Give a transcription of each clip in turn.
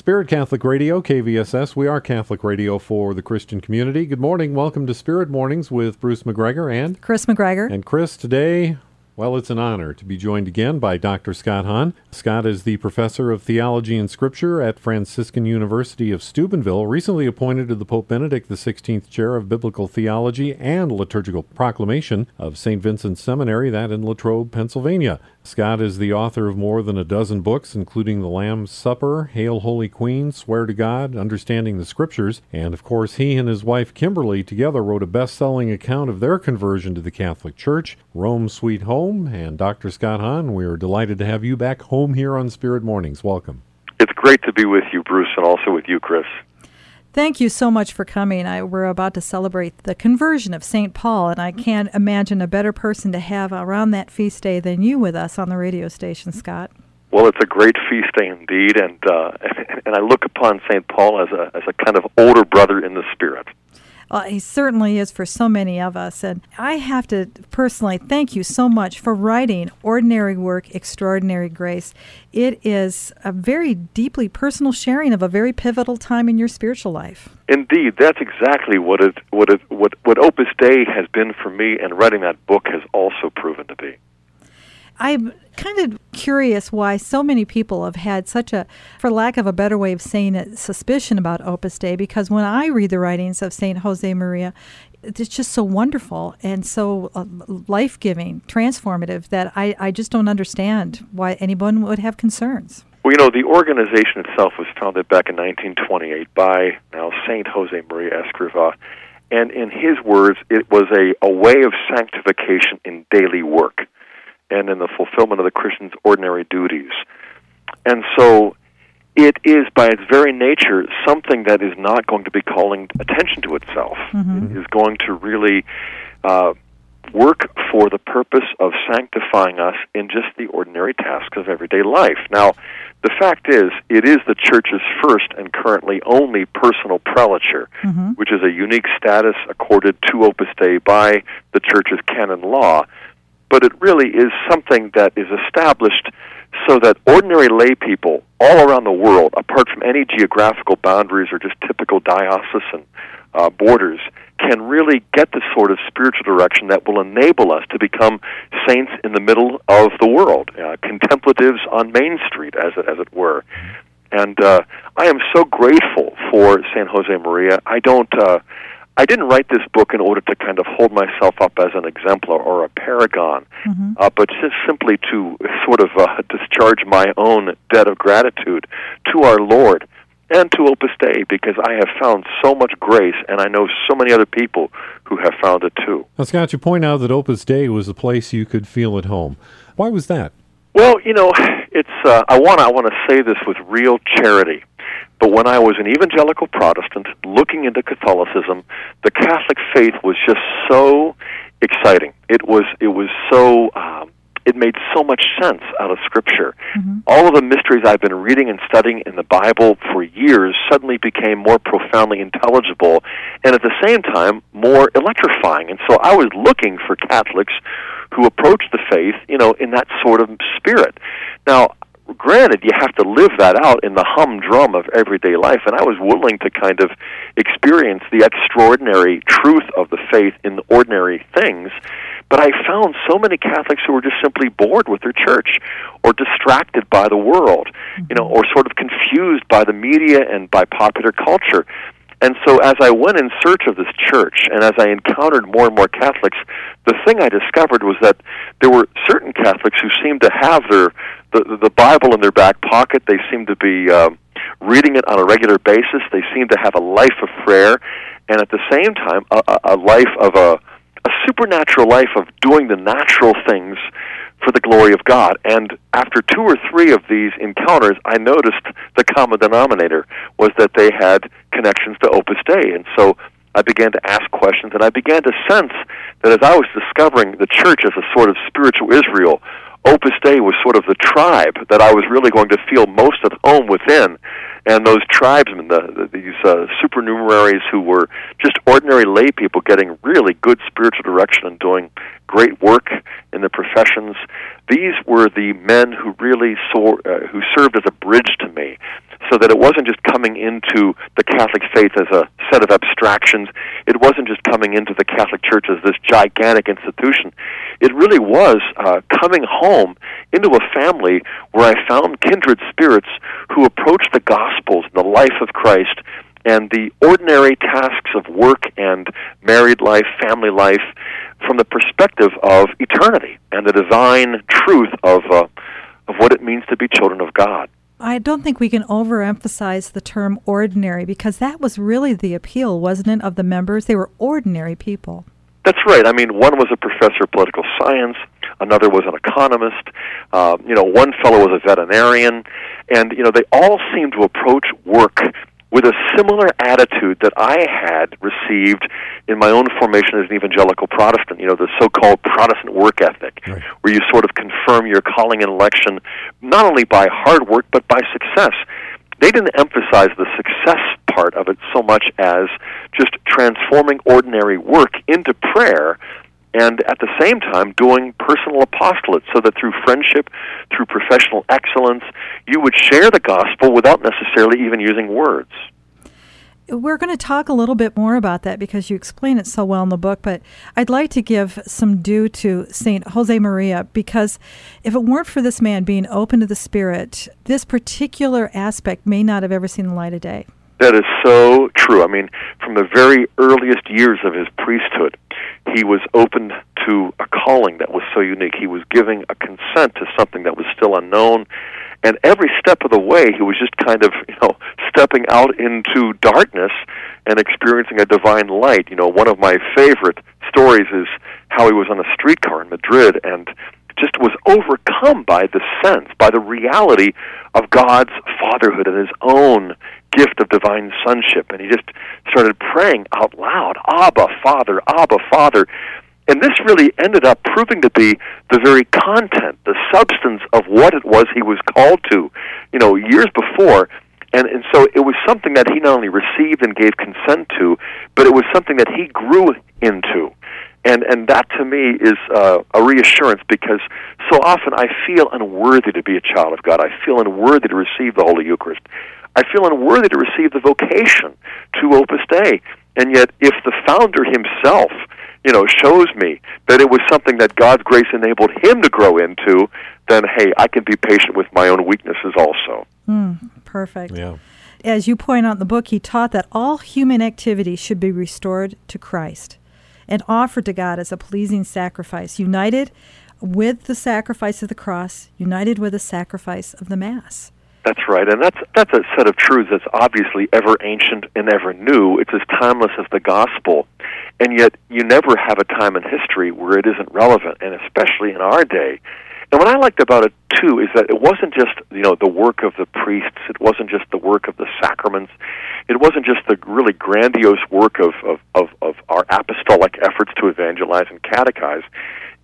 Spirit Catholic Radio, KVSS. We are Catholic radio for the Christian community. Good morning. Welcome to Spirit Mornings with Bruce McGregor and Chris McGregor. And Chris, today, well, it's an honor to be joined again by Dr. Scott Hahn. Scott is the professor of theology and scripture at Franciscan University of Steubenville, recently appointed to the Pope Benedict XVI Chair of Biblical Theology and Liturgical Proclamation of St. Vincent Seminary, that in Latrobe, Pennsylvania. Scott is the author of more than a dozen books, including The Lamb's Supper, Hail Holy Queen, Swear to God, Understanding the Scriptures, and of course he and his wife Kimberly together wrote a best-selling account of their conversion to the Catholic Church, Rome Sweet Home. And Dr. Scott Hahn, we are delighted to have you back home here on Spirit Mornings. Welcome. It's great to be with you, Bruce, and also with you, Chris. Thank you so much for coming. We're about to celebrate the conversion of St. Paul, and I can't imagine a better person to have around that feast day than you with us on the radio station, Scott. Well, it's a great feast day indeed, and I look upon St. Paul as a kind of older brother in the Spirit. He certainly is for so many of us, and I have to personally thank you so much for writing Ordinary Work, Extraordinary Grace. It is a very deeply personal sharing of a very pivotal time in your spiritual life. Indeed, that's exactly what Opus Dei has been for me, and writing that book has also proven to be. I'm kind of curious why so many people have had such a, for lack of a better way of saying it, suspicion about Opus Dei, because when I read the writings of St. Josemaria, it's just so wonderful and so life-giving, transformative, that I just don't understand why anyone would have concerns. Well, you know, the organization itself was founded back in 1928 by now St. Josemaria Escriva, and in his words, it was a way of sanctification in daily work and in the fulfillment of the Christian's ordinary duties. And so it is, by its very nature, something that is not going to be calling attention to itself. Mm-hmm. It is going to really work for the purpose of sanctifying us in just the ordinary tasks of everyday life. Now, the fact is, it is the Church's first and currently only personal prelature, mm-hmm. which is a unique status accorded to Opus Dei by the Church's canon law. But it really is something that is established so that ordinary lay people all around the world, apart from any geographical boundaries or just typical diocesan borders, can really get the sort of spiritual direction that will enable us to become saints in the middle of the world, contemplatives on Main Street, as it were. And I am so grateful for San Josemaria. I didn't write this book in order to kind of hold myself up as an exemplar or a paragon, mm-hmm. But just simply to sort of discharge my own debt of gratitude to our Lord and to Opus Dei, because I have found so much grace, and I know so many other people who have found it too. Now, Scott, you point out that Opus Dei was a place you could feel at home. Why was that? Well, you know, it's I want to say this with real charity. But when I was an evangelical Protestant looking into Catholicism, the Catholic faith was just so exciting. It was so it made so much sense out of Scripture. Mm-hmm. All of the mysteries I've been reading and studying in the Bible for years suddenly became more profoundly intelligible, and at the same time more electrifying. And so I was looking for Catholics who approached the faith, you know, in that sort of spirit. Now, granted, you have to live that out in the humdrum of everyday life, and I was willing to kind of experience the extraordinary truth of the faith in the ordinary things, but I found so many Catholics who were just simply bored with their church or distracted by the world, you know, or sort of confused by the media and by popular culture. And so as I went in search of this church, and as I encountered more and more Catholics, the thing I discovered was that there were certain Catholics who seemed to have the Bible in their back pocket. They seemed to be reading it on a regular basis. They seemed to have a life of prayer, and at the same time, a life of a supernatural life of doing the natural things for the glory of God. And after two or three of these encounters, I noticed the common denominator was that they had connections to Opus Dei. And so I began to ask questions, and I began to sense that as I was discovering the church as a sort of spiritual Israel, Opus Dei was sort of the tribe that I was really going to feel most at home within. And those tribesmen, these supernumeraries who were just ordinary lay people getting really good spiritual direction and doing great work in the professions, these were the men who really who served as a bridge to me, so that it wasn't just coming into the Catholic faith as a set of abstractions. It wasn't just coming into the Catholic Church as this gigantic institution. It really was coming home into a family where I found kindred spirits who approached the Gospels, the life of Christ, and the ordinary tasks of work and married life, family life, from the perspective of eternity and the divine truth of what it means to be children of God. I don't think we can overemphasize the term ordinary, because that was really the appeal, wasn't it, of the members? They were ordinary people. That's right. I mean, one was a professor of political science, another was an economist, one fellow was a veterinarian, and, they all seemed to approach work with a similar attitude that I had received in my own formation as an evangelical Protestant, the so-called Protestant work ethic, right, where you sort of confirm your calling and election not only by hard work but by success. They didn't emphasize the success part of it so much as just transforming ordinary work into prayer, and at the same time doing personal apostolate, so that through friendship, through professional excellence, you would share the gospel without necessarily even using words. We're going to talk a little bit more about that because you explain it so well in the book, but I'd like to give some due to St. Josemaria, because if it weren't for this man being open to the Spirit, this particular aspect may not have ever seen the light of day. That is so true. I mean, from the very earliest years of his priesthood, he was open to a calling that was so unique. He was giving a consent to something that was still unknown, and every step of the way, he was just kind of, stepping out into darkness and experiencing a divine light. One of my favorite stories is how he was on a streetcar in Madrid and just was overcome by the sense, by the reality of God's fatherhood and his own gift of divine sonship, and he just started praying out loud, Abba, Father, Abba, Father. And this really ended up proving to be the very content, the substance of what it was he was called to, years before. And so it was something that he not only received and gave consent to, but it was something that he grew into. And that, to me, is a reassurance, because so often I feel unworthy to be a child of God. I feel unworthy to receive the Holy Eucharist. I feel unworthy to receive the vocation to Opus Dei. And yet, if the founder himself, shows me that it was something that God's grace enabled him to grow into, then, hey, I can be patient with my own weaknesses also. Perfect. Yeah. As you point out in the book, he taught that all human activity should be restored to Christ and offered to God as a pleasing sacrifice, united with the sacrifice of the cross, united with the sacrifice of the Mass. That's right, and that's a set of truths that's obviously ever ancient and ever new. It's as timeless as the gospel, and yet you never have a time in history where it isn't relevant, and especially in our day. And what I liked about it, too, is that it wasn't just, the work of the priests. It wasn't just the work of the sacraments. It wasn't just the really grandiose work of our apostolic efforts to evangelize and catechize.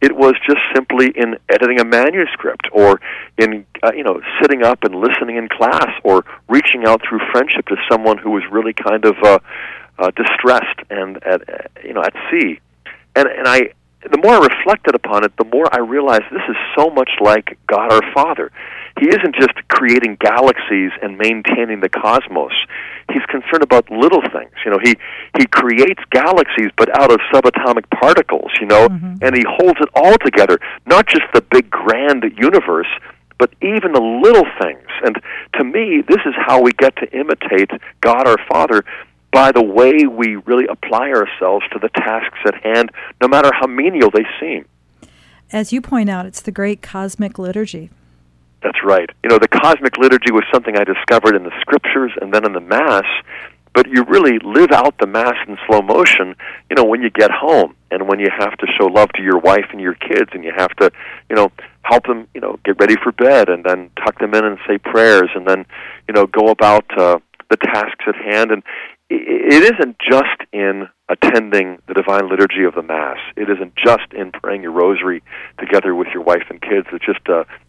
It was just simply in editing a manuscript, or in, sitting up and listening in class, or reaching out through friendship to someone who was really kind of distressed and, at sea. The more I reflected upon it, the more I realized this is so much like God our Father. He isn't just creating galaxies and maintaining the cosmos. He's concerned about little things. He creates galaxies, but out of subatomic particles, and he holds it all together, not just the big grand universe, but even the little things. And to me, this is how we get to imitate God our Father, by the way we really apply ourselves to the tasks at hand, no matter how menial they seem. As you point out, it's the great cosmic liturgy. That's right. The cosmic liturgy was something I discovered in the Scriptures and then in the Mass, but you really live out the Mass in slow motion, when you get home and when you have to show love to your wife and your kids, and you have to, help them, get ready for bed, and then tuck them in and say prayers, and then, go about the tasks at hand. And it isn't just in attending the Divine Liturgy of the Mass. It isn't just in praying your rosary together with your wife and kids. It's just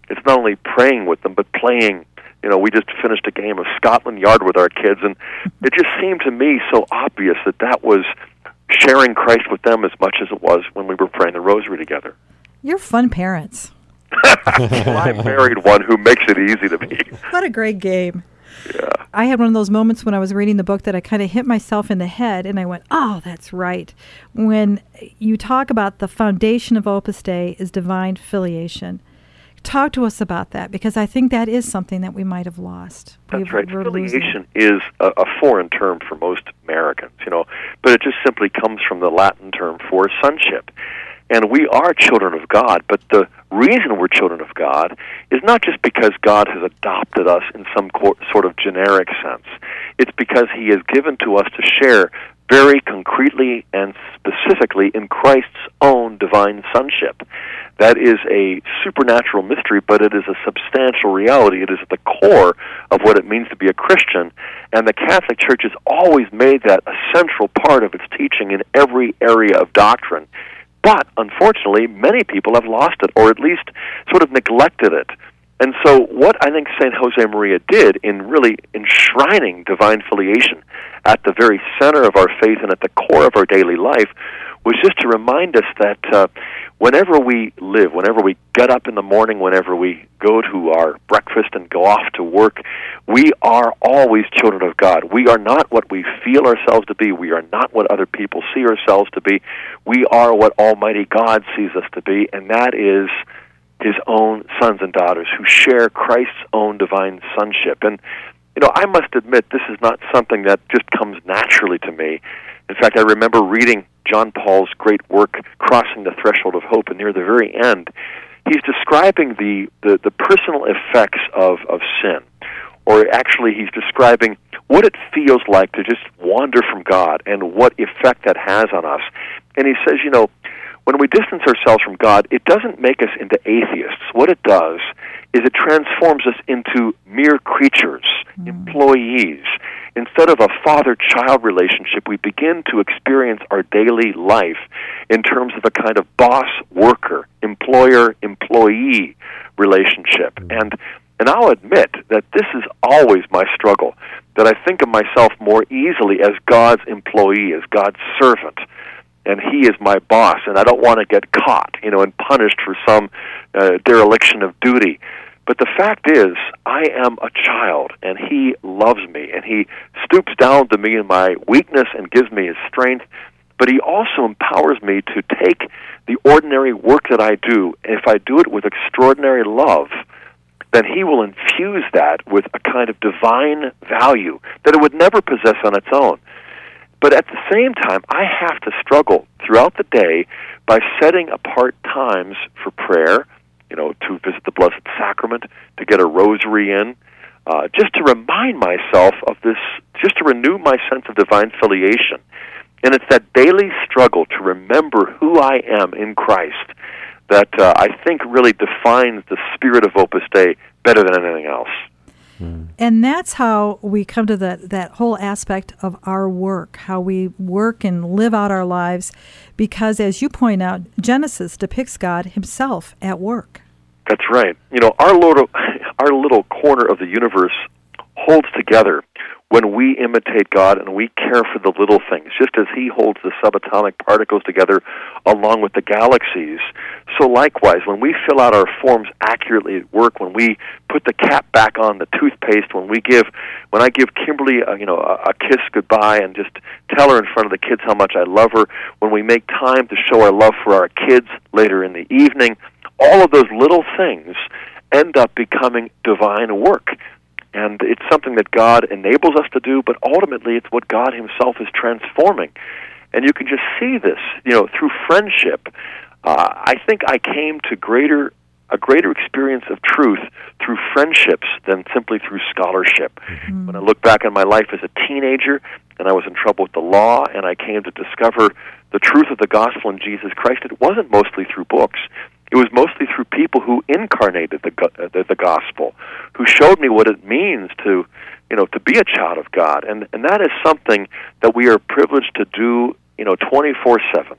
it's not only praying with them, but playing. We just finished a game of Scotland Yard with our kids, and it just seemed to me so obvious that was sharing Christ with them as much as it was when we were praying the rosary together. You're fun parents. Well, I married one who makes it easy to me. What a great game. Yeah. I had one of those moments when I was reading the book that I kind of hit myself in the head, and I went, oh, that's right. When you talk about the foundation of Opus Dei is divine filiation. Talk to us about that, because I think that is something that we might have lost. That's right. Filiation is a foreign term for most Americans, but it just simply comes from the Latin term for sonship. And we are children of God, but the reason we're children of God is not just because God has adopted us in some sort of generic sense. It's because he has given to us to share very concretely and specifically in Christ's own divine sonship. That is a supernatural mystery, but it is a substantial reality. It is at the core of what it means to be a Christian, and the Catholic Church has always made that a central part of its teaching in every area of doctrine. But, unfortunately, many people have lost it, or at least sort of neglected it. And so what I think St. Josemaria did in really enshrining divine filiation at the very center of our faith and at the core of our daily life was just to remind us that whenever we live, whenever we get up in the morning, whenever we go to our breakfast and go off to work, we are always children of God. We are not what we feel ourselves to be. We are not what other people see ourselves to be. We are what Almighty God sees us to be, and that is his own sons and daughters who share Christ's own divine sonship. And, I must admit, this is not something that just comes naturally to me. In fact, I remember reading John Paul's great work, Crossing the Threshold of Hope, and near the very end, he's describing the personal effects of sin. Or actually, he's describing what it feels like to just wander from God and what effect that has on us. And he says, when we distance ourselves from God, it doesn't make us into atheists. What it does is it transforms us into mere creatures, employees. Instead of a father-child relationship, we begin to experience our daily life in terms of a kind of boss-worker, employer-employee relationship. And I'll admit that this is always my struggle, that I think of myself more easily as God's employee, as God's servant, and he is my boss, and I don't want to get caught, and punished for some dereliction of duty. But the fact is, I am a child, and he loves me, and he stoops down to me in my weakness and gives me his strength, but he also empowers me to take the ordinary work that I do, and if I do it with extraordinary love, then he will infuse that with a kind of divine value that it would never possess on its own. But at the same time, I have to struggle throughout the day by setting apart times for prayer, to visit the Blessed Sacrament, to get a rosary in, just to remind myself of this, just to renew my sense of divine filiation. And it's that daily struggle to remember who I am in Christ that I think really defines the spirit of Opus Dei better than anything else. And that's how we come to that whole aspect of our work, how we work and live out our lives, because as you point out, Genesis depicts God himself at work. That's right. Our little corner of the universe holds together when we imitate God and we care for the little things, just as he holds the subatomic particles together along with the galaxies. So likewise, when we fill out our forms accurately at work, when we put the cap back on the toothpaste, when I give Kimberly a kiss goodbye and just tell her in front of the kids how much I love her, when we make time to show our love for our kids later in the evening, all of those little things end up becoming divine work. And it's something that God enables us to do, but ultimately it's what God himself is transforming. And you can just see this, through friendship. I think I came to a greater experience of truth through friendships than simply through scholarship. Mm-hmm. When I look back on my life as a teenager, and I was in trouble with the law, and I came to discover the truth of the gospel in Jesus Christ, it wasn't mostly through books. It was mostly through people who incarnated the gospel, who showed me what it means to be a child of God, and that is something that we are privileged to do, 24/7.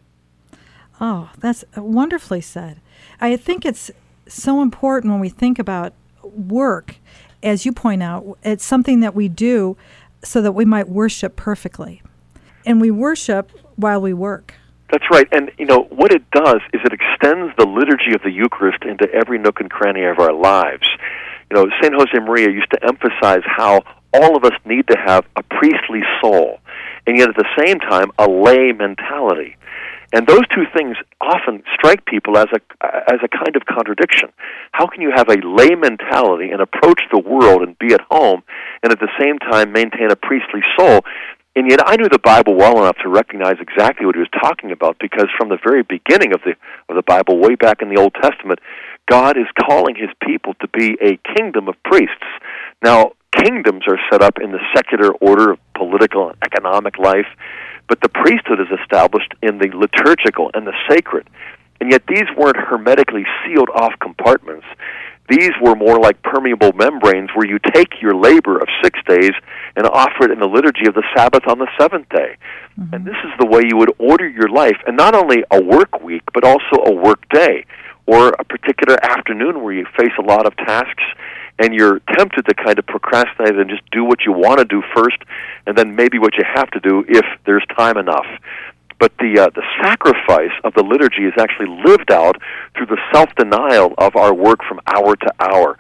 Oh, that's wonderfully said. I think it's so important when we think about work, as you point out, it's something that we do so that we might worship perfectly, and we worship while we work. That's right, and what it does is it extends the liturgy of the Eucharist into every nook and cranny of our lives. St. Josemaria used to emphasize how all of us need to have a priestly soul, and yet at the same time, a lay mentality. And those two things often strike people as a kind of contradiction. How can you have a lay mentality and approach the world and be at home, and at the same time maintain a priestly soul? And yet I knew the Bible well enough to recognize exactly what he was talking about, because from the very beginning of the Bible, way back in the Old Testament, God is calling his people to be a kingdom of priests. Now, kingdoms are set up in the secular order of political and economic life, but the priesthood is established in the liturgical and the sacred. And yet these weren't hermetically sealed off compartments. These were more like permeable membranes where you take your labor of 6 days and offer it in the liturgy of the Sabbath on the seventh day. Mm-hmm. And this is the way you would order your life, and not only a work week, but also a work day, or a particular afternoon where you face a lot of tasks and you're tempted to kind of procrastinate and just do what you want to do first and then maybe what you have to do if there's time enough. But the sacrifice of the liturgy is actually lived out through the self-denial of our work from hour to hour.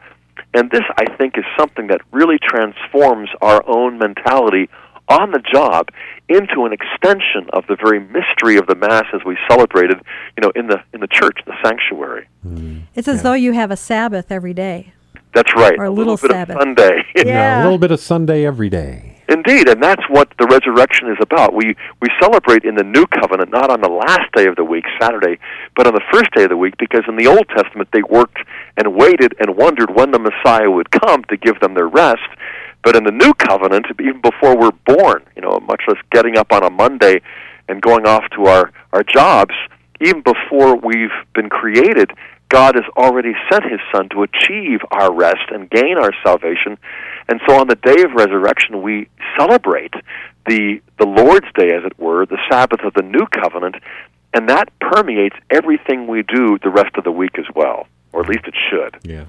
And this, I think, is something that really transforms our own mentality on the job into an extension of the very mystery of the Mass as we celebrate it, in the church, the sanctuary. It's as though you have a Sabbath every day. That's right. Or a little bit Sabbath. Of Sunday. Yeah, a little bit of Sunday every day. Indeed, and that's what the resurrection is about. We celebrate in the New Covenant, not on the last day of the week, Saturday, but on the first day of the week, because in the Old Testament they worked and waited and wondered when the Messiah would come to give them their rest. But in the New Covenant, even before we're born, much less getting up on a Monday and going off to our jobs, even before we've been created, God has already sent his Son to achieve our rest and gain our salvation. And so on the day of resurrection, we celebrate the Lord's Day, as it were, the Sabbath of the New Covenant, and that permeates everything we do the rest of the week as well, or at least it should. Yeah.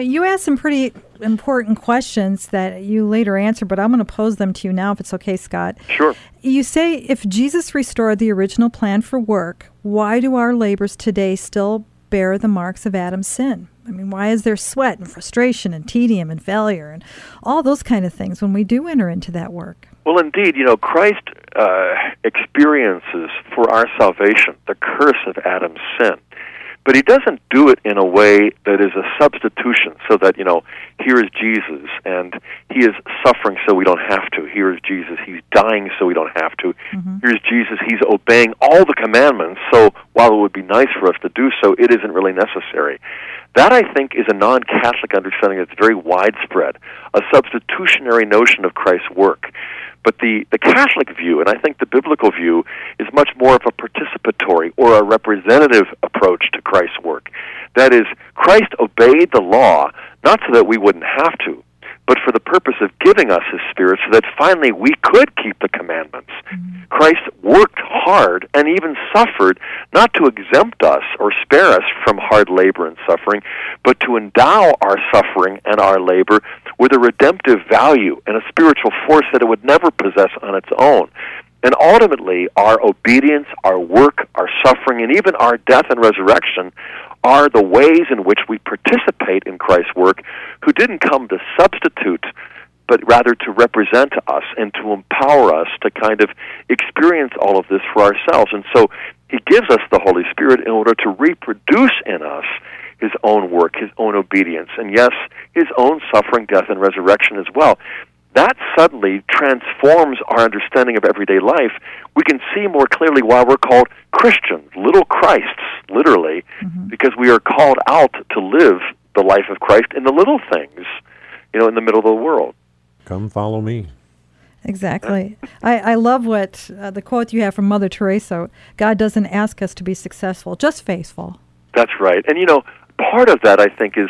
You asked some pretty important questions that you later answered, but I'm going to pose them to you now if it's okay, Scott. Sure. You say, if Jesus restored the original plan for work, why do our labors today still bear the marks of Adam's sin? I mean, why is there sweat and frustration and tedium and failure and all those kind of things when we do enter into that work? Well, indeed, Christ experiences for our salvation the curse of Adam's sin. But he doesn't do it in a way that is a substitution so that, here is Jesus, and he is suffering so we don't have to. Here is Jesus, he's dying so we don't have to. Mm-hmm. Here's Jesus, he's obeying all the commandments, so while it would be nice for us to do so, it isn't really necessary. That, I think, is a non-Catholic understanding that's very widespread, a substitutionary notion of Christ's work. But the Catholic view, and I think the biblical view, is much more of a participatory or a representative approach to Christ's work. That is, Christ obeyed the law, not so that we wouldn't have to, but for the purpose of giving us his Spirit so that finally we could keep the commandments. Mm-hmm. Christ worked hard and even suffered, not to exempt us or spare us from hard labor and suffering, but to endow our suffering and our labor with a redemptive value and a spiritual force that it would never possess on its own. And ultimately, our obedience, our work, our suffering, and even our death and resurrection are the ways in which we participate in Christ's work, who didn't come to substitute, but rather to represent us and to empower us to kind of experience all of this for ourselves. And so he gives us the Holy Spirit in order to reproduce in us his own work, his own obedience, and yes, his own suffering, death, and resurrection as well. That suddenly transforms our understanding of everyday life. We can see more clearly why we're called Christians, little Christs, literally, mm-hmm. because we are called out to live the life of Christ in the little things, in the middle of the world. Come follow me. Exactly. I love what the quote you have from Mother Teresa, God doesn't ask us to be successful, just faithful. That's right. And, part of that, I think, is,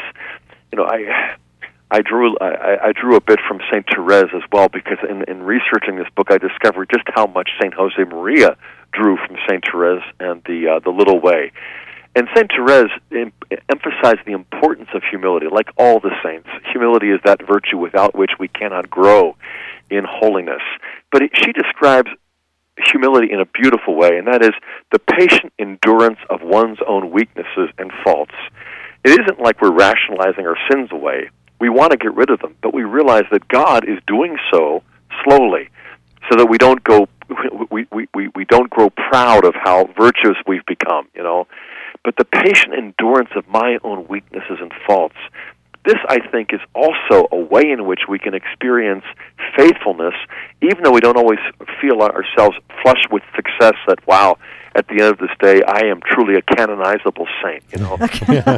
I drew a bit from St. Therese as well, because in researching this book, I discovered just how much St. Josemaria drew from St. Therese and the Little Way. And St. Therese emphasized the importance of humility, like all the saints. Humility is that virtue without which we cannot grow in holiness. But she describes humility in a beautiful way, and that is the patient endurance of one's own weaknesses and faults. It isn't like we're rationalizing our sins away. We want to get rid of them, but we realize that God is doing so slowly, so that we don't go, we don't grow proud of how virtuous we've become, you know. But the patient endurance of my own weaknesses and faults, this, I think, is also a way in which we can experience faithfulness, even though we don't always feel ourselves flush with success that, wow, at the end of this day, I am truly a canonizable saint. You know,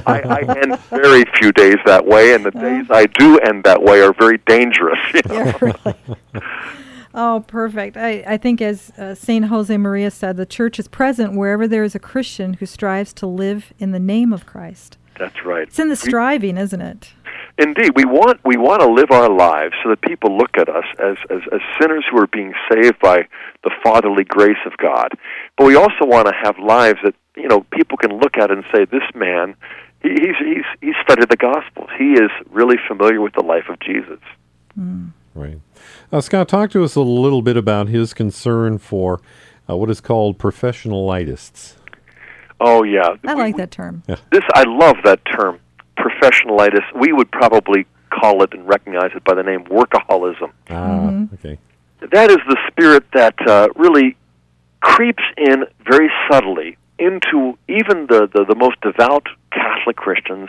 I end very few days that way, and the days I do end that way are very dangerous. You know? Yeah, really. Oh, perfect. I think, as St. Josemaria said, the Church is present wherever there is a Christian who strives to live in the name of Christ. That's right. It's in the striving, isn't it? Indeed. We want to live our lives so that people look at us as sinners who are being saved by the fatherly grace of God. But we also want to have lives that, you know, people can look at and say, this man, he's studied the Gospels. He is really familiar with the life of Jesus. Mm. Right. Scott, talk to us a little bit about his concern for what is called professionalitis. Oh, yeah. I like that term. Yeah. I love that term, professionalitis. We would probably call it and recognize it by the name workaholism. Okay. That is the spirit that really creeps in very subtly into even the most devout Catholic Christians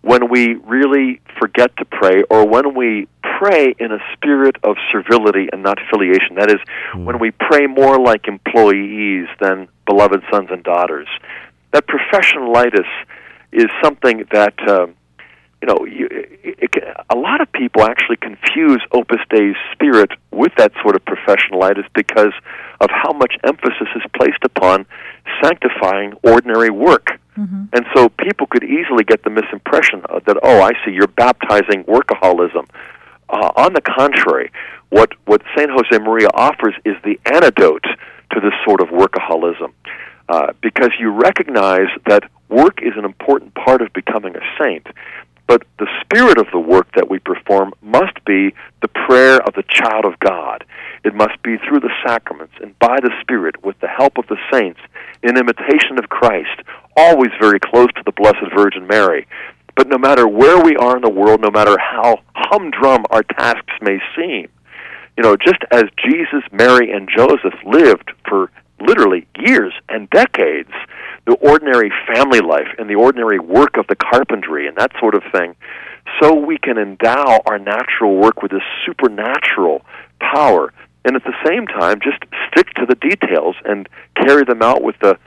when we really forget to pray, or when we pray in a spirit of servility and not filiation. That is, when we pray more like employees than beloved sons and daughters. That professionalitis is something that, a lot of people actually confuse Opus Dei's spirit with that sort of professionalitis because of how much emphasis is placed upon sanctifying ordinary work. Mm-hmm. And so people could easily get the misimpression that, oh, I see, you're baptizing workaholism. On the contrary, what St. Josemaria offers is the antidote to this sort of workaholism, because you recognize that work is an important part of becoming a saint, but the spirit of the work that we perform must be the prayer of the child of God. It must be through the sacraments and by the Spirit, with the help of the saints, in imitation of Christ, always very close to the Blessed Virgin Mary. But no matter where we are in the world, no matter how humdrum our tasks may seem, you know, just as Jesus, Mary, and Joseph lived for literally years and decades, the ordinary family life and the ordinary work of the carpentry and that sort of thing, so we can endow our natural work with this supernatural power. And at the same time, just stick to the details and carry them out with the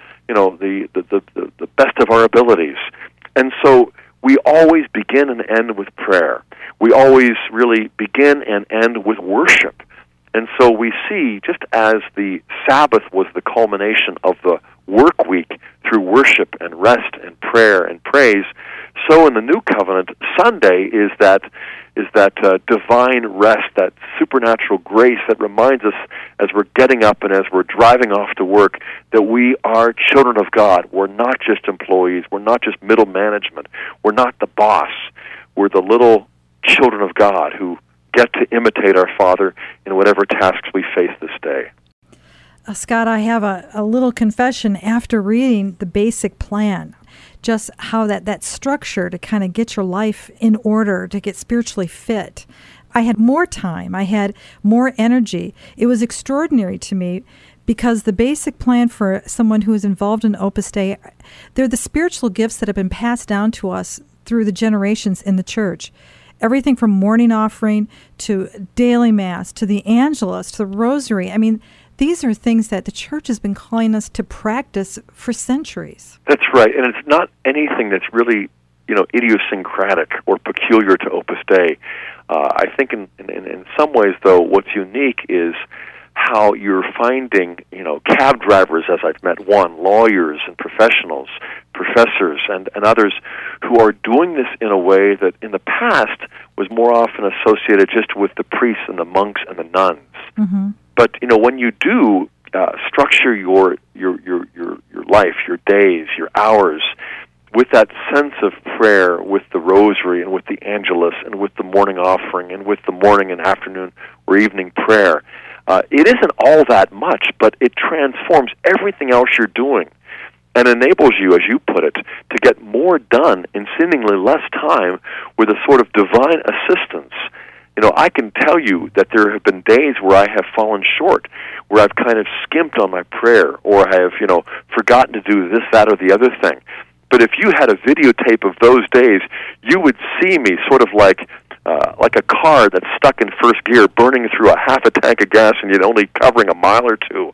best of our abilities. And so we always begin and end with prayer. We always really begin and end with worship. And so we see, just as the Sabbath was the culmination of the work week through worship and rest and prayer and praise, so in the New Covenant, Sunday is that divine rest, that supernatural grace that reminds us as we're getting up and as we're driving off to work that we are children of God. We're not just employees. We're not just middle management. We're not the boss. We're the little children of God who get to imitate our Father in whatever tasks we face this day. Scott, I have a little confession after reading the basic plan, just how that structure to kind of get your life in order, to get spiritually fit. I had more time. I had more energy. It was extraordinary to me because the basic plan for someone who is involved in Opus Dei, they're the spiritual gifts that have been passed down to us through the generations in the Church. Everything from morning offering to daily Mass to the Angelus to the Rosary. I mean, these are things that the Church has been calling us to practice for centuries. That's right, and it's not anything that's really, idiosyncratic or peculiar to Opus Dei. I think in some ways, though, what's unique is how you're finding, cab drivers, as I've met one, lawyers and professionals, professors and others who are doing this in a way that in the past was more often associated just with the priests and the monks and the nuns. Mm-hmm. But when you do structure your life, your days, your hours, with that sense of prayer, with the Rosary and with the Angelus and with the morning offering and with the morning and afternoon or evening prayer, it isn't all that much, but it transforms everything else you're doing. and enables you, as you put it, to get more done in seemingly less time with a sort of divine assistance. You know, I can tell you that there have been days where I have fallen short, where I've kind of skimped on my prayer, or I have, you know, forgotten to do this, that, or the other thing. But if you had a videotape of those days, you would see me sort of like a car that's stuck in first gear, burning through a half a tank of gas and you're only covering a mile or two.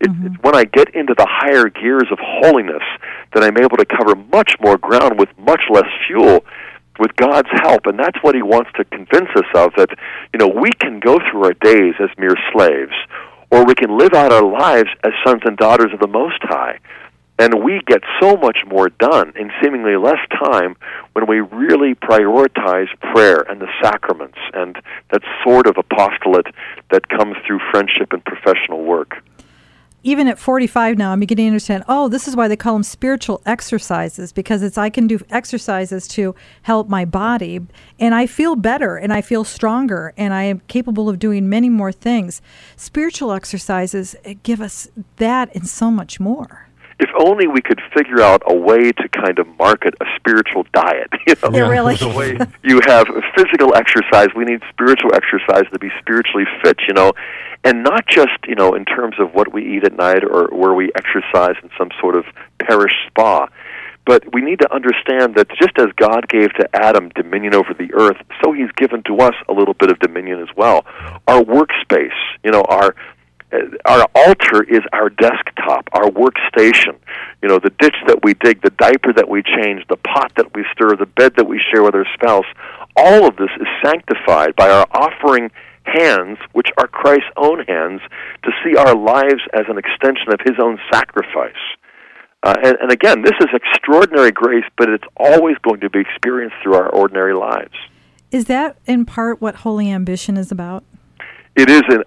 It's when I get into the higher gears of holiness that I'm able to cover much more ground with much less fuel with God's help. And that's what he wants to convince us of, that, you know, we can go through our days as mere slaves, or we can live out our lives as sons and daughters of the Most High. And we get so much more done in seemingly less time when we really prioritize prayer and the sacraments and that sort of apostolate that comes through friendship and professional work. Even at 45 now, I'm beginning to understand, oh, this is why they call them spiritual exercises, because it's I can do exercises to help my body, and I feel better, and I feel stronger, and I am capable of doing many more things. Spiritual exercises give us that and so much more. If only we could figure out a way to kind of market a spiritual diet. You know? Yeah, really. The way you have physical exercise, we need spiritual exercise to be spiritually fit, you know, and not just, you know, in terms of what we eat at night or where we exercise in some sort of parish spa. But we need to understand that just as God gave to Adam dominion over the earth, so he's given to us a little bit of dominion as well. Our workspace, you know, our altar is our desktop, our workstation. You know, the ditch that we dig, the diaper that we change, the pot that we stir, the bed that we share with our spouse, all of this is sanctified by our offering hands, which are Christ's own hands, to see our lives as an extension of his own sacrifice. And again, this is extraordinary grace, but it's always going to be experienced through our ordinary lives. Is that in part what holy ambition is about? It is an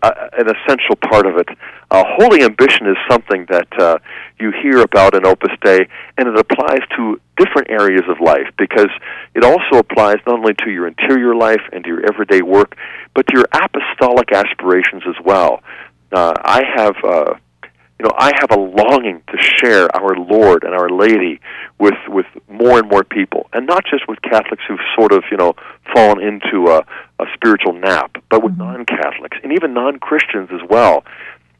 essential part of it. Holy ambition is something that you hear about in Opus Dei, and it applies to different areas of life because it also applies not only to your interior life and to your everyday work, but to your apostolic aspirations as well. I have a longing to share our Lord and our Lady with more and more people, and not just with Catholics who've sort of, you know, fallen into a spiritual nap, but with non-Catholics and even non-Christians as well.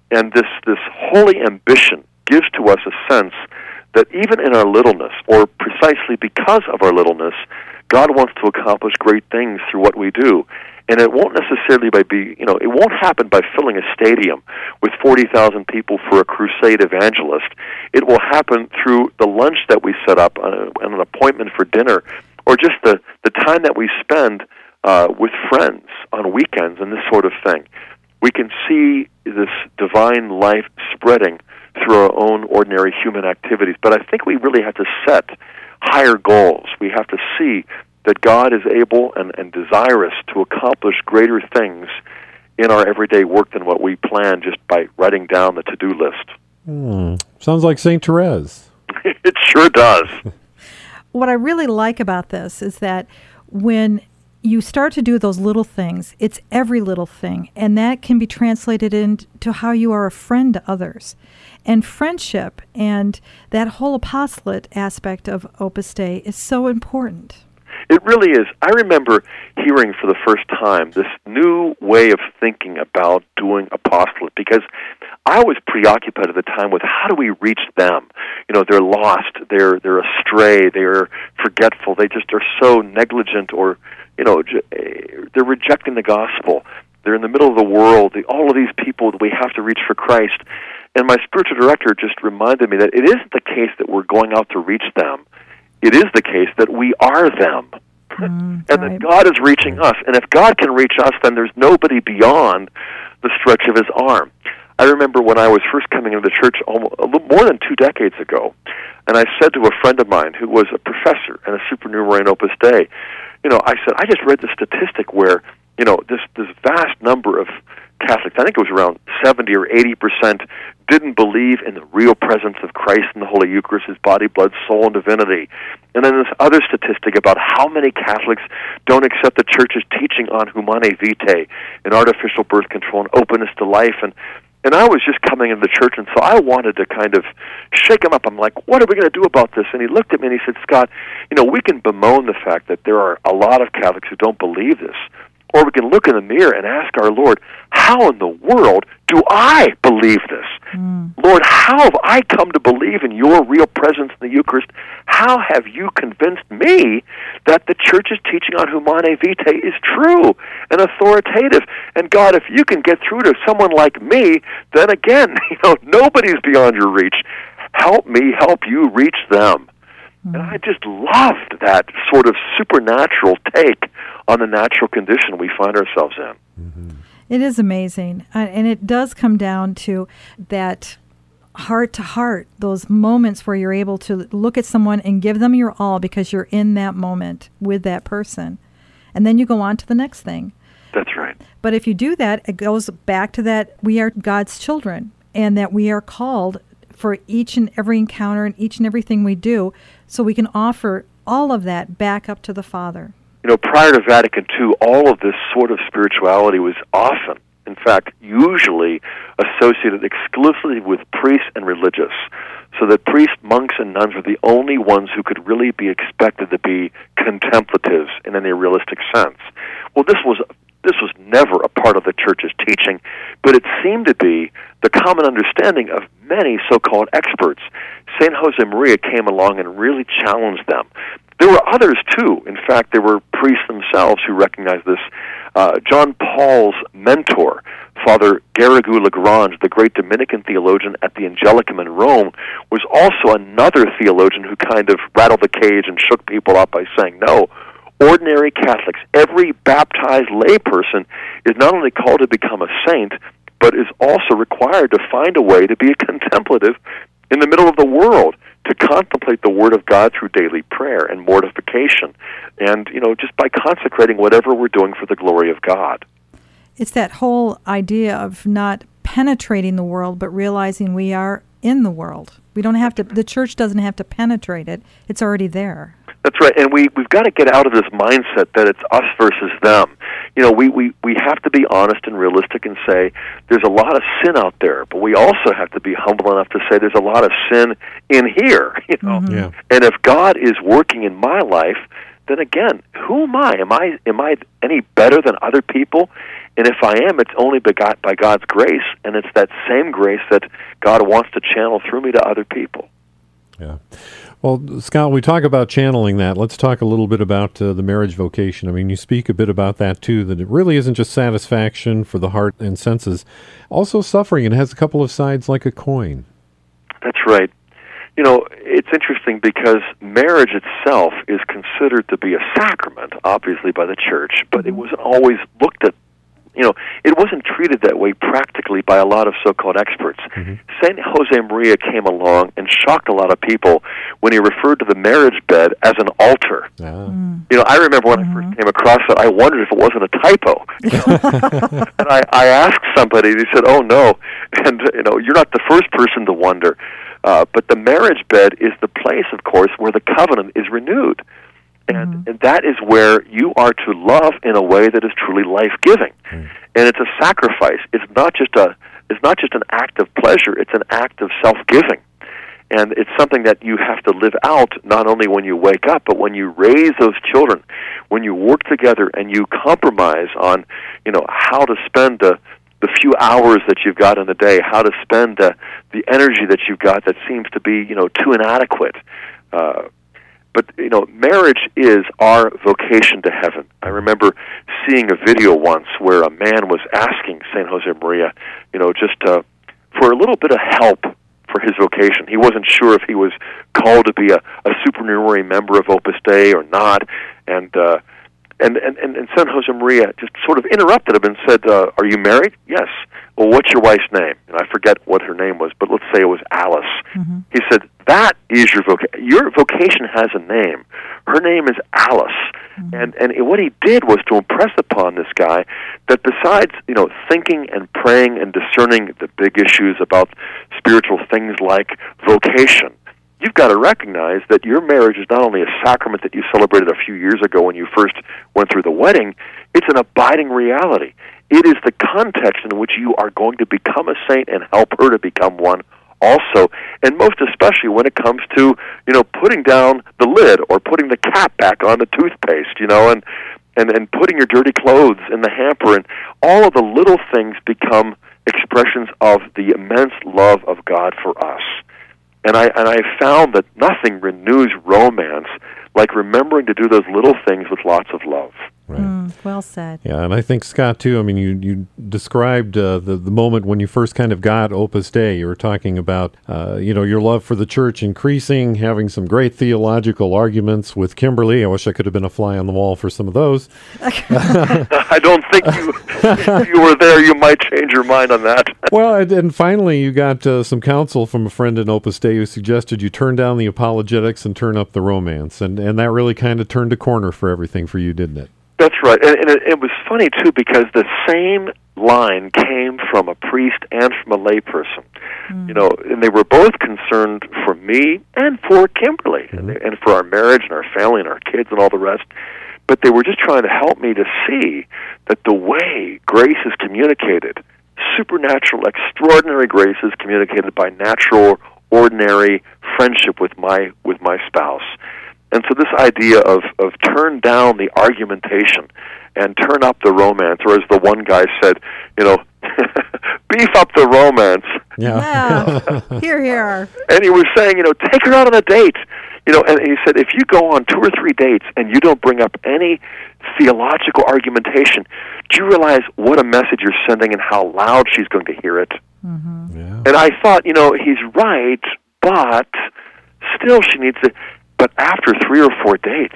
And this holy ambition gives to us a sense that even in our littleness, or precisely because of our littleness, God wants to accomplish great things through what we do. And it won't necessarily it won't happen by filling a stadium with 40,000 people for a crusade evangelist. It will happen through the lunch that we set up and an appointment for dinner, or just the time that we spend with friends on weekends and this sort of thing. We can see this divine life spreading through our own ordinary human activities. But I think we really have to set higher goals. We have to see that God is able and desirous to accomplish greater things in our everyday work than what we plan just by writing down the to-do list. Sounds like St. Therese. It sure does. What I really like about this is that when you start to do those little things, it's every little thing, and that can be translated into how you are a friend to others. And friendship and that whole apostolate aspect of Opus Dei is so important. It really is. I remember hearing for the first time this new way of thinking about doing apostolate, because I was preoccupied at the time with how do we reach them? You know, they're lost, they're astray, they're forgetful, they just are so negligent, or, you know, they're rejecting the gospel. They're in the middle of the world, all of these people that we have to reach for Christ. And my spiritual director just reminded me that it isn't the case that we're going out to reach them. It is the case that we are them, and that God is reaching us. And if God can reach us, then there's nobody beyond the stretch of his arm. I remember when I was first coming into the church a little more than 2 decades ago, and I said to a friend of mine who was a professor and a supernumerary in Opus Dei, you know, I said, I just read the statistic where, you know, this vast number of Catholics, I think it was around 70 or 80%, didn't believe in the real presence of Christ in the Holy Eucharist, his body, blood, soul, and divinity. And then this other statistic about how many Catholics don't accept the Church's teaching on Humanae Vitae and artificial birth control and openness to life. And And I was just coming into the church, and so I wanted to kind of shake him up. I'm like, what are we going to do about this? And he looked at me and he said, Scott, you know, we can bemoan the fact that there are a lot of Catholics who don't believe this. Or we can look in the mirror and ask our Lord, how in the world do I believe this? Mm. Lord, how have I come to believe in your real presence in the Eucharist? How have you convinced me that the Church's teaching on Humanae Vitae is true and authoritative? And God, if you can get through to someone like me, then again, you know, nobody's beyond your reach. Help me help you reach them. And I just loved that sort of supernatural take on the natural condition we find ourselves in. Mm-hmm. It is amazing. And it does come down to that heart-to-heart, those moments where you're able to look at someone and give them your all because you're in that moment with that person. And then you go on to the next thing. That's right. But if you do that, it goes back to that we are God's children and that we are called for each and every encounter and each and everything we do, so we can offer all of that back up to the Father. You know, prior to Vatican II, all of this sort of spirituality was often, in fact, usually associated exclusively with priests and religious, so that priests, monks, and nuns were the only ones who could really be expected to be contemplatives in any realistic sense. Well, this was never a part of the Church's teaching, but it seemed to be the common understanding of many so-called experts. St. Josemaria came along and really challenged them. There were others, too. In fact, there were priests themselves who recognized this. John Paul's mentor, Father Garrigou-Lagrange, the great Dominican theologian at the Angelicum in Rome, was also another theologian who kind of rattled the cage and shook people up by saying, no, ordinary Catholics, every baptized layperson is not only called to become a saint, but is also required to find a way to be a contemplative in the middle of the world, to contemplate the Word of God through daily prayer and mortification, and, you know, just by consecrating whatever we're doing for the glory of God. It's that whole idea of not penetrating the world, but realizing we are in the world. We don't have to, the Church doesn't have to penetrate it, it's already there. That's right, and we've got to get out of this mindset that it's us versus them. You know, we have to be honest and realistic and say there's a lot of sin out there, but we also have to be humble enough to say there's a lot of sin in here, you know. Mm-hmm. Yeah. And if God is working in my life, then again, who am I? Am I any better than other people? And if I am, it's only begot by God's grace, and it's that same grace that God wants to channel through me to other people. Yeah. Well, Scott, we talk about channeling that. Let's talk a little bit about the marriage vocation. I mean, you speak a bit about that, too, that it really isn't just satisfaction for the heart and senses, also suffering. It has a couple of sides like a coin. That's right. You know, it's interesting because marriage itself is considered to be a sacrament, obviously, by the Church, but it wasn't always looked at. You know, it wasn't treated that way practically by a lot of so-called experts. Mm-hmm. St. Josemaria came along and shocked a lot of people when he referred to the marriage bed as an altar. Oh. Mm. You know, I remember when I first came across it, I wondered if it wasn't a typo. And I asked somebody, and he said, oh, no. And, you know, you're not the first person to wonder. But the marriage bed is the place, of course, where the covenant is renewed. And that is where you are to love in a way that is truly life-giving, and it's a sacrifice. It's not just an act of pleasure. It's an act of self-giving, and it's something that you have to live out not only when you wake up, but when you raise those children, when you work together, and you compromise on, you know, how to spend the few hours that you've got in the day, how to spend the energy that you've got that seems to be, you know, too inadequate. But, you know, marriage is our vocation to heaven. I remember seeing a video once where a man was asking St. Josemaria, you know, just for a little bit of help for his vocation. He wasn't sure if he was called to be a supernumerary member of Opus Dei or not. And St. Josemaria just sort of interrupted him and said, are you married? Yes. Well, what's your wife's name? And I forget what her name was, but let's say it was Alice. Mm-hmm. He said, that is your vocation. Your vocation has a name. Her name is Alice. Mm-hmm. And what he did was to impress upon this guy that besides, you know, thinking and praying and discerning the big issues about spiritual things like vocation, you've got to recognize that your marriage is not only a sacrament that you celebrated a few years ago when you first went through the wedding, it's an abiding reality. It is the context in which you are going to become a saint and help her to become one also, and most especially when it comes to, you know, putting down the lid or putting the cap back on the toothpaste, you know, and putting your dirty clothes in the hamper, and all of the little things become expressions of the immense love of God for us. And I found that nothing renews romance like remembering to do those little things with lots of love. Right. Well said. Yeah, and I think, Scott, too, I mean, you described the moment when you first kind of got Opus Dei. You were talking about, you know, your love for the church increasing, having some great theological arguments with Kimberly. I wish I could have been a fly on the wall for some of those. I don't think if you were there, you might change your mind on that. Well, and finally, you got some counsel from a friend in Opus Dei who suggested you turn down the apologetics and turn up the romance, and that really kind of turned a corner for everything for you, didn't it? That's right, and it was funny, too, because the same line came from a priest and from a layperson, you know, and they were both concerned for me and for Kimberly, and for our marriage and our family and our kids and all the rest, but they were just trying to help me to see that the way grace is communicated, supernatural, extraordinary grace is communicated by natural, ordinary friendship with my spouse. And so this idea of turn down the argumentation and turn up the romance, or as the one guy said, you know, beef up the romance. Yeah. Wow. Hear, hear. And he was saying, you know, take her out on a date. You know, and he said, if you go on 2 or 3 dates and you don't bring up any theological argumentation, do you realize what a message you're sending and how loud she's going to hear it? Mm-hmm. Yeah. And I thought, you know, he's right, but still she needs to... But after 3 or 4 dates,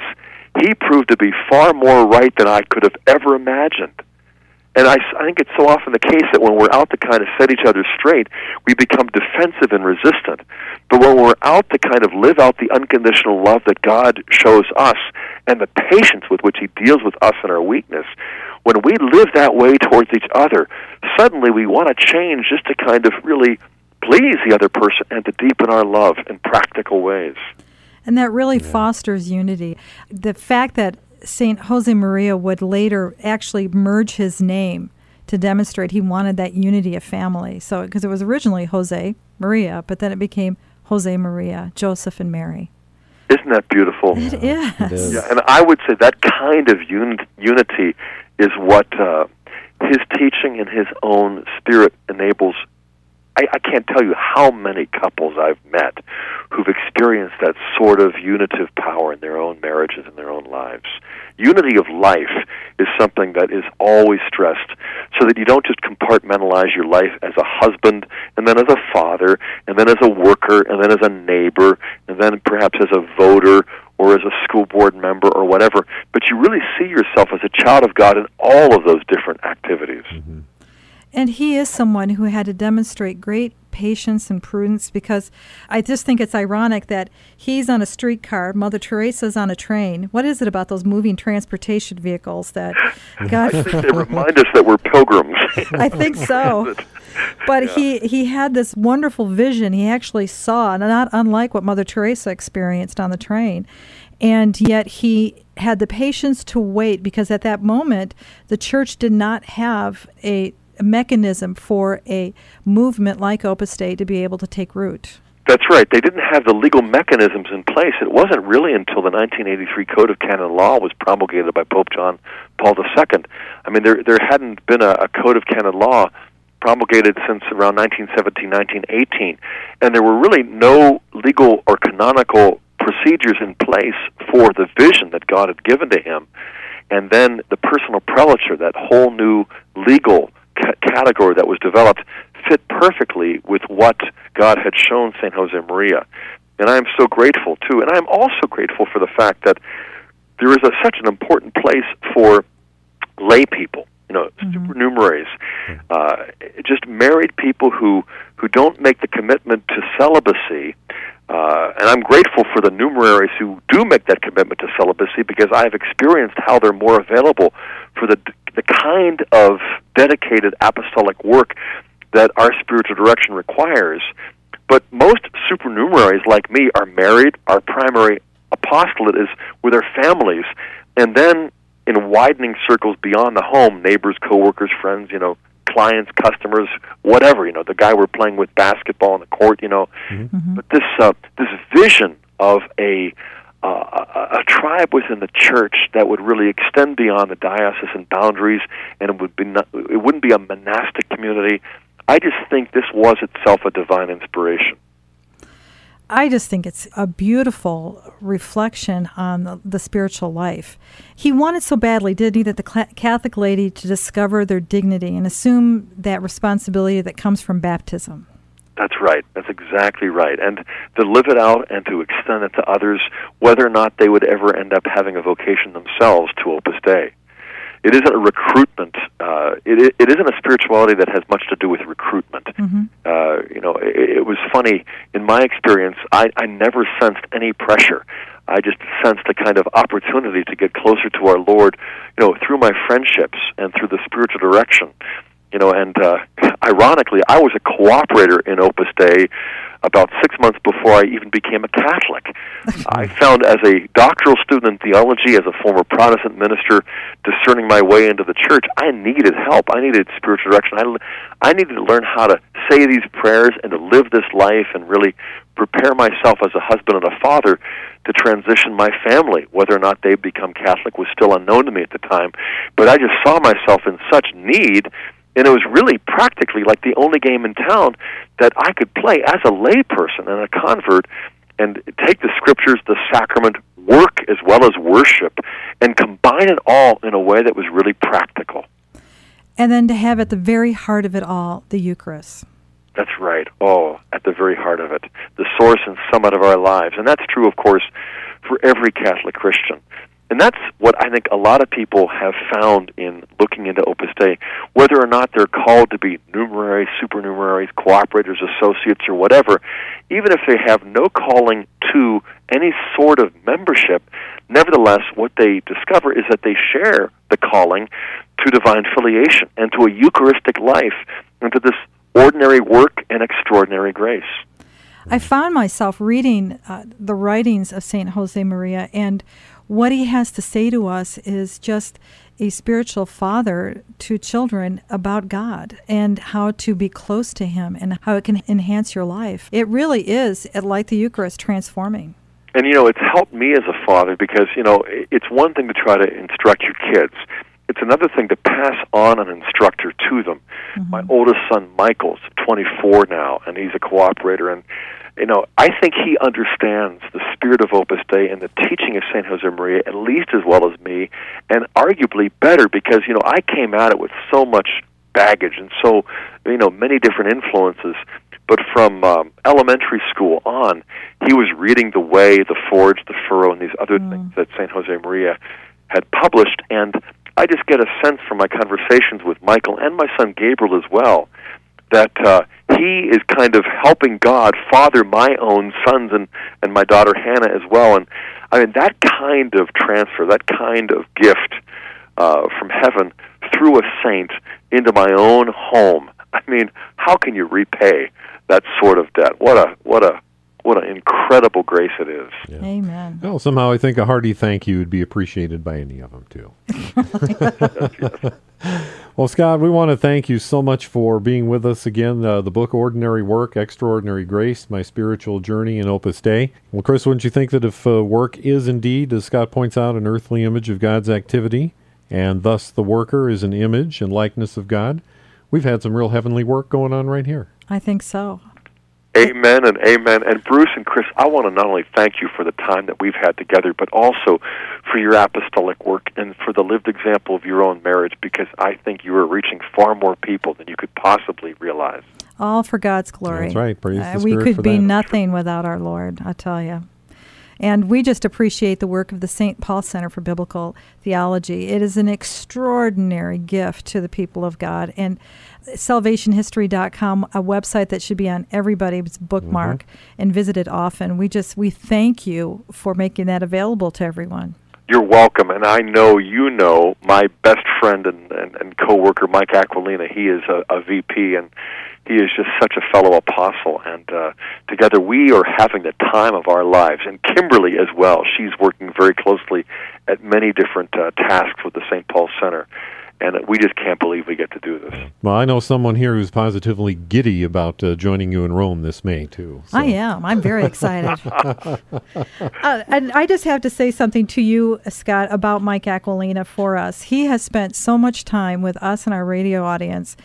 he proved to be far more right than I could have ever imagined. And I think it's so often the case that when we're out to kind of set each other straight, we become defensive and resistant. But when we're out to kind of live out the unconditional love that God shows us and the patience with which he deals with us and our weakness, when we live that way towards each other, suddenly we want to change just to kind of really please the other person and to deepen our love in practical ways. And that really fosters unity. The fact that St. Josemaria would later actually merge his name to demonstrate he wanted that unity of family. So, because it was originally Jose Maria, but then it became Jose Maria, Joseph and Mary. Isn't that beautiful? It is. It is. Yeah, and I would say that kind of unity is what his teaching and his own spirit enables. I can't tell you how many couples I've met who've experienced that sort of unitive power in their own marriages and their own lives. Unity of life is something that is always stressed so that you don't just compartmentalize your life as a husband and then as a father and then as a worker and then as a neighbor and then perhaps as a voter or as a school board member or whatever, but you really see yourself as a child of God in all of those different activities. Mm-hmm. And he is someone who had to demonstrate great patience and prudence, because I just think it's ironic that he's on a streetcar, Mother Teresa's on a train. What is it about those moving transportation vehicles that God... I think they remind us that we're pilgrims. I think so. But he had this wonderful vision. He actually saw, not unlike what Mother Teresa experienced on the train, and yet he had the patience to wait, because at that moment the church did not have a mechanism for a movement like Opus Dei to be able to take root. That's right. They didn't have the legal mechanisms in place. It wasn't really until the 1983 Code of Canon Law was promulgated by Pope John Paul II. I mean, there hadn't been a Code of Canon Law promulgated since around 1917, 1918, and there were really no legal or canonical procedures in place for the vision that God had given to him. And then the personal prelature, that whole new legal category that was developed, fit perfectly with what God had shown St. Josemaria. And I'm so grateful, too. And I'm also grateful for the fact that there is such an important place for lay people, you know, supernumeraries, just married people who don't make the commitment to celibacy. And I'm grateful for the numeraries who do make that commitment to celibacy, because I've experienced how they're more available for the kind of dedicated apostolic work that our spiritual direction requires. But most supernumeraries like me are married. Our primary apostolate is with our families. And then in widening circles beyond the home, neighbors, coworkers, friends, clients, customers, whatever, the guy we're playing with basketball on the court, Mm-hmm. But this vision of a tribe within the church that would really extend beyond the diocesan boundaries, and it wouldn't be a monastic community. I just think this was itself a divine inspiration. I just think it's a beautiful reflection on the spiritual life. He wanted so badly, didn't he, that the Catholic lady to discover their dignity and assume that responsibility that comes from baptism. That's right. That's exactly right. And to live it out and to extend it to others, whether or not they would ever end up having a vocation themselves to Opus Dei. It isn't a recruitment. It isn't a spirituality that has much to do with recruitment. Mm-hmm. It was funny. In my experience, I never sensed any pressure. I just sensed a kind of opportunity to get closer to our Lord, through my friendships and through the spiritual direction. Ironically, I was a cooperator in Opus Dei about 6 months before I even became a Catholic. I found as a doctoral student in theology, as a former Protestant minister, discerning my way into the church, I needed help. I needed spiritual direction. I needed to learn how to say these prayers and to live this life and really prepare myself as a husband and a father to transition my family. Whether or not they become Catholic was still unknown to me at the time, but I just saw myself in such need. And it was really practically like the only game in town that I could play as a layperson and a convert and take the Scriptures, the sacrament, work as well as worship, and combine it all in a way that was really practical. And then to have at the very heart of it all, the Eucharist. That's right. Oh, at the very heart of it, the source and summit of our lives. And that's true, of course, for every Catholic Christian. And that's what I think a lot of people have found in looking into Opus Dei, whether or not they're called to be numeraries, supernumeraries, cooperators, associates, or whatever. Even if they have no calling to any sort of membership, nevertheless, what they discover is that they share the calling to divine filiation and to a Eucharistic life and to this ordinary work and extraordinary grace. I found myself reading the writings of St. Josemaria, and what he has to say to us is just a spiritual father to children about God and how to be close to Him and how it can enhance your life. It really is, like the Eucharist, transforming. And, it's helped me as a father because, it's one thing to try to instruct your kids. It's another thing to pass on an instructor to them. Mm-hmm. My oldest son, Michael's 24 now, and he's a cooperator, and I think he understands the spirit of Opus Dei and the teaching of St. Josemaria at least as well as me, and arguably better because, I came at it with so much baggage and so, many different influences. But from elementary school on, he was reading The Way, The Forge, The Furrow, and these other things that St. Josemaria had published, and I just get a sense from my conversations with Michael and my son Gabriel as well that he is kind of helping God father my own sons and my daughter Hannah as well. And I mean, that kind of transfer, that kind of gift from heaven through a saint into my own home. I mean, how can you repay that sort of debt? What an incredible grace it is. Yeah. Amen. Well, somehow I think a hearty thank you would be appreciated by any of them, too. Yes. Well, Scott, we want to thank you so much for being with us again. The book, Ordinary Work, Extraordinary Grace, My Spiritual Journey in Opus Dei. Well, Chris, wouldn't you think that if work is indeed, as Scott points out, an earthly image of God's activity, and thus the worker is an image and likeness of God, we've had some real heavenly work going on right here. I think so. Amen and amen. And Bruce and Chris, I want to not only thank you for the time that we've had together, but also for your apostolic work and for the lived example of your own marriage, because I think you are reaching far more people than you could possibly realize. All for God's glory. That's right. Praise the Spirit. We could be nothing without our Lord, I tell you. And we just appreciate the work of the St. Paul Center for Biblical Theology. It is an extraordinary gift to the people of God. And salvationhistory.com, a website that should be on everybody's bookmark and visited often. We thank you for making that available to everyone. You're welcome, and I know you know my best friend and co-worker, Mike Aquilina. He is a VP, and He is just such a fellow apostle, and together we are having the time of our lives. And Kimberly as well. She's working very closely at many different tasks with the St. Paul Center, and we just can't believe we get to do this. Well, I know someone here who's positively giddy about joining you in Rome this May, too. So. I am. I'm very excited. And I just have to say something to you, Scott, about Mike Aquilina for us. He has spent so much time with us and our radio audience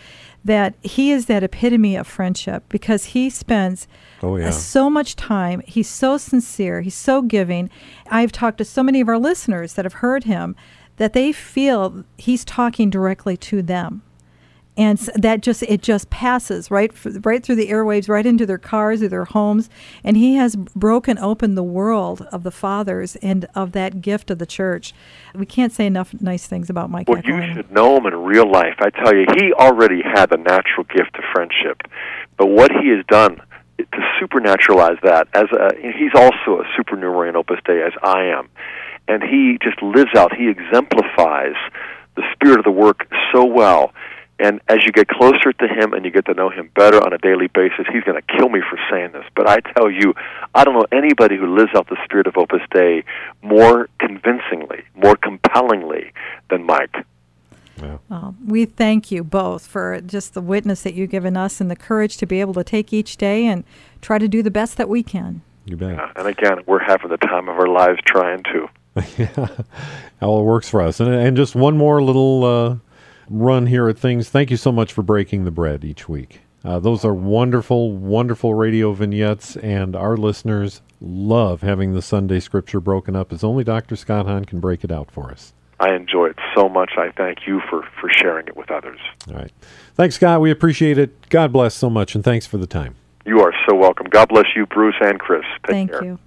that he is that epitome of friendship, because he spends so much time. He's so sincere. He's so giving. I've talked to so many of our listeners that have heard him that they feel he's talking directly to them. And that just passes right through the airwaves, right into their cars or their homes. And he has broken open the world of the fathers and of that gift of the church. We can't say enough nice things about Mike. Well, you should know him in real life. I tell you, he already had a natural gift of friendship. But what he has done to supernaturalize that, he's also a supernumerary in Opus Dei, as I am. And he just lives out, he exemplifies the spirit of the work so well. And as you get closer to him and you get to know him better on a daily basis, he's going to kill me for saying this, but I tell you, I don't know anybody who lives out the spirit of Opus Dei more convincingly, more compellingly than Mike. Yeah. We thank you both for just the witness that you've given us and the courage to be able to take each day and try to do the best that we can. You bet. Yeah, and again, we're having the time of our lives trying to. Yeah, all works for us. And just one more little... run here at things. Thank you so much for breaking the bread each week. Those are wonderful, wonderful radio vignettes, and our listeners love having the Sunday scripture broken up, as only Dr. Scott Hahn can break it out for us. I enjoy it so much. I thank you for sharing it with others. All right. Thanks, Scott. We appreciate it. God bless so much, and thanks for the time. You are so welcome. God bless you, Bruce and Chris. Take care. Thank you.